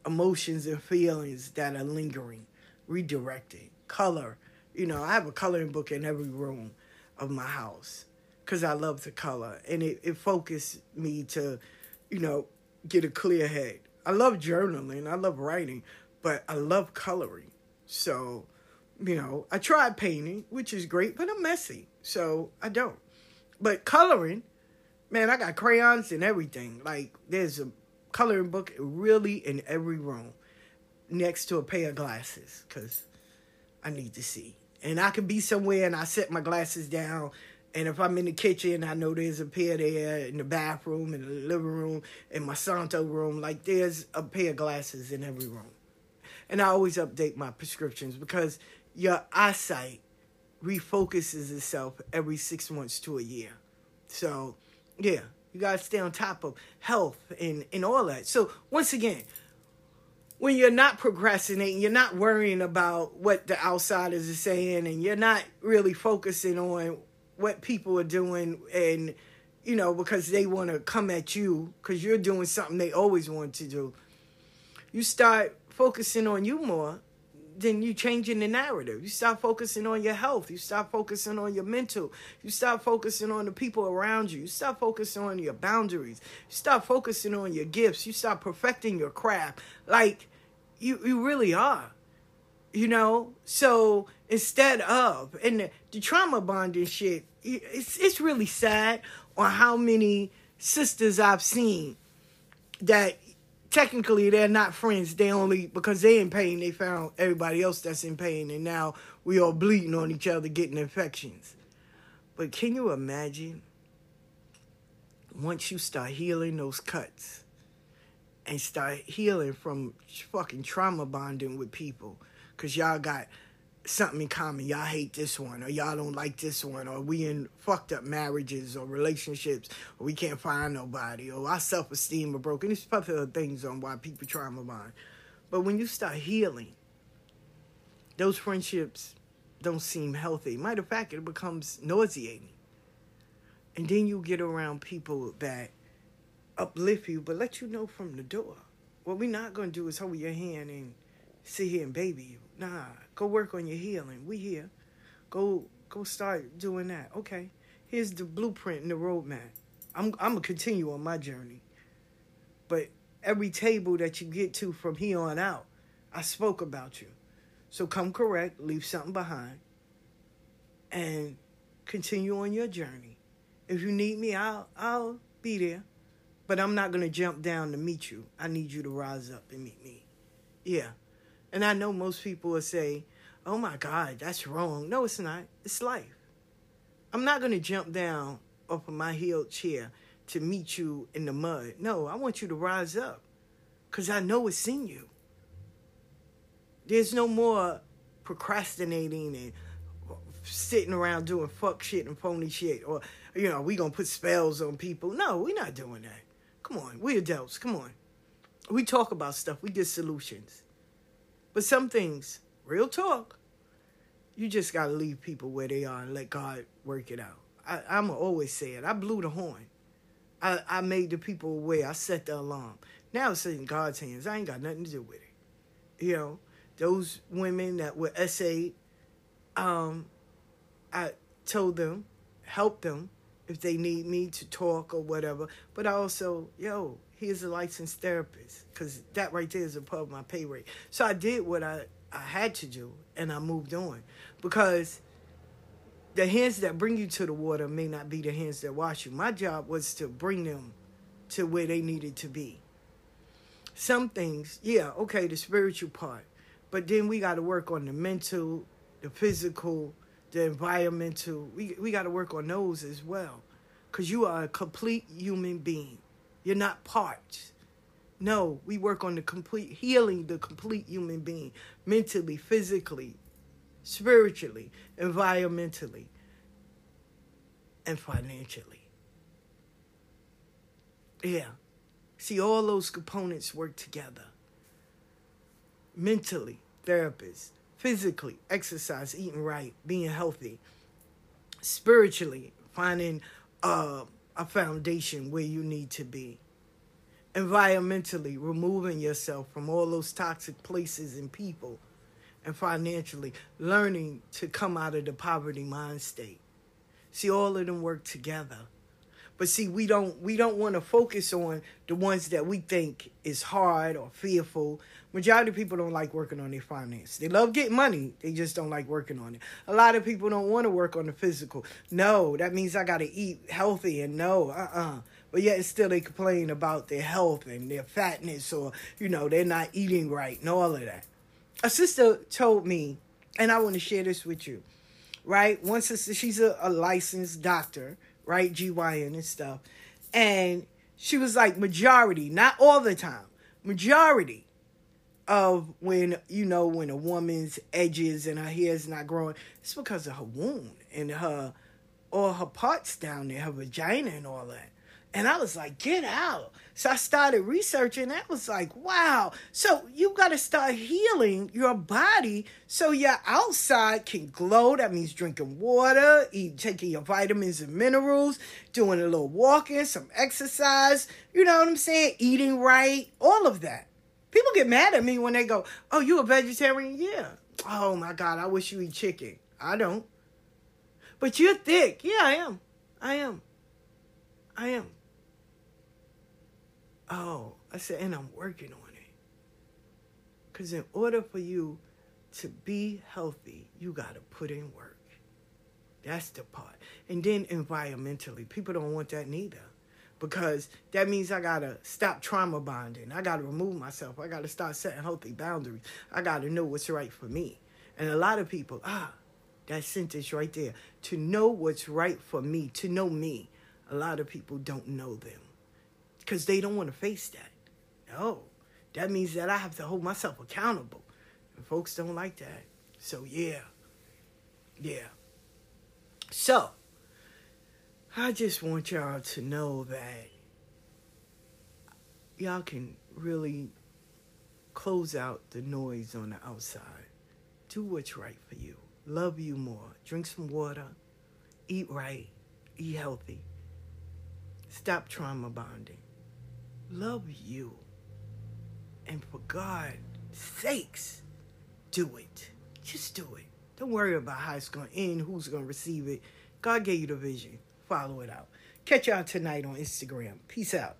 emotions and feelings that are lingering. Redirect it. Color. You know, I have a coloring book in every room of my house because I love to color. And it, it focused me to, you know, get a clear head. I love journaling. I love writing. But I love coloring. So, you know, I tried painting, which is great, but I'm messy. So, I don't. But coloring, man, I got crayons and everything. Like, there's a coloring book really in every room next to a pair of glasses because I need to see. And I could be somewhere and I set my glasses down. And if I'm in the kitchen, I know there's a pair there, in the bathroom, in the living room, in my Santo room. Like, there's a pair of glasses in every room. And I always update my prescriptions because your eyesight refocuses itself every six months to a year. So, yeah, you got to stay on top of health and, and all that. So, once again, when you're not procrastinating, you're not worrying about what the outsiders are saying, and you're not really focusing on what people are doing, and, you know, because they want to come at you because you're doing something they always want to do. You start focusing on you more, then you changing the narrative. You start focusing on your health. You start focusing on your mental. You start focusing on the people around you. You start focusing on your boundaries. You start focusing on your gifts. You start perfecting your craft. Like, you, you really are, you know? So instead of, and the, the trauma bonding shit, It's it's really sad on how many sisters I've seen that technically they're not friends. They only, because they in pain, they found everybody else that's in pain. And now we all bleeding on each other, getting infections. But can you imagine once you start healing those cuts and start healing from fucking trauma bonding with people because y'all got something in common, y'all hate this one, or y'all don't like this one, or we in fucked up marriages or relationships, or we can't find nobody, or our self-esteem are broken. There's plenty of things on why people trauma bond. But when you start healing, those friendships don't seem healthy. Matter of fact, it becomes nauseating. And then you get around people that uplift you, but let you know from the door. What we're not going to do is hold your hand and sit here and baby you. Nah, go work on your healing. We here. Go go start doing that. Okay, here's the blueprint and the roadmap. I'm I'm going to continue on my journey. But every table that you get to from here on out, I spoke about you. So come correct, leave something behind, and continue on your journey. If you need me, I'll, I'll be there. But I'm not going to jump down to meet you. I need you to rise up and meet me. Yeah. And I know most people will say, oh, my God, that's wrong. No, it's not. It's life. I'm not going to jump down off of my heeled chair to meet you in the mud. No, I want you to rise up because I know it's in you. There's no more procrastinating and sitting around doing fuck shit and phony shit or, you know, we going to put spells on people. No, we're not doing that. Come on. We're adults. Come on. We talk about stuff. We get solutions. But some things, real talk, you just got to leave people where they are and let God work it out. I, I'm going to always say it. I blew the horn. I, I made the people aware. I set the alarm. Now it's in God's hands. I ain't got nothing to do with it. You know? Those women that were S A, um, I told them, help them if they need me to talk or whatever. But I also, yo, here's a licensed therapist because that right there is above my pay rate. So I did what I, I had to do and I moved on because the hands that bring you to the water may not be the hands that wash you. My job was to bring them to where they needed to be. Some things, yeah, okay, the spiritual part. But then we got to work on the mental, the physical, the environmental. We we got to work on those as well. Because you are a complete human being. You're not parts. No, we work on the complete healing, the complete human being. Mentally, physically, spiritually, environmentally, and financially. Yeah. See, all those components work together. Mentally, therapist. Physically, exercise, eating right, being healthy. Spiritually, finding uh, a foundation where you need to be. Environmentally, removing yourself from all those toxic places and people. And financially, learning to come out of the poverty mind state. See, all of them work together. But see, we don't we don't want to focus on the ones that we think is hard or fearful. Majority of people don't like working on their finance. They love getting money. They just don't like working on it. A lot of people don't want to work on the physical. No, that means I got to eat healthy and no, uh-uh. But yet still they complain about their health and their fatness or, you know, they're not eating right and all of that. A sister told me, and I want to share this with you, right? One sister, she's a, a licensed doctor. Right, G Y N and stuff. And she was like, majority, not all the time, majority of when, you know, when a woman's edges and her hair is not growing, it's because of her womb and her, all her parts down there, her vagina and all that. And I was like, get out. So I started researching. I was like, wow. So you got to start healing your body so your outside can glow. That means drinking water, eating, taking your vitamins and minerals, doing a little walking, some exercise. You know what I'm saying? Eating right, all of that. People get mad at me when they go, oh, you a vegetarian? Yeah. Oh, my God, I wish you eat chicken. I don't. But you're thick. Yeah, I am. I am. I am. Oh, I said, and I'm working on it. Because in order for you to be healthy, you got to put in work. That's the part. And then environmentally, people don't want that neither. Because that means I got to stop trauma bonding. I got to remove myself. I got to start setting healthy boundaries. I got to know what's right for me. And a lot of people, ah, that sentence right there. To know what's right for me, to know me. A lot of people don't know them. Because they don't want to face that. No. That means that I have to hold myself accountable. And folks don't like that. So, yeah. Yeah. So, I just want y'all to know that y'all can really close out the noise on the outside. Do what's right for you. Love you more. Drink some water. Eat right. Eat healthy. Stop trauma bonding. Love you. And for God's sakes, do it. Just do it. Don't worry about how it's going to end, who's going to receive it. God gave you the vision. Follow it out. Catch y'all tonight on Instagram. Peace out.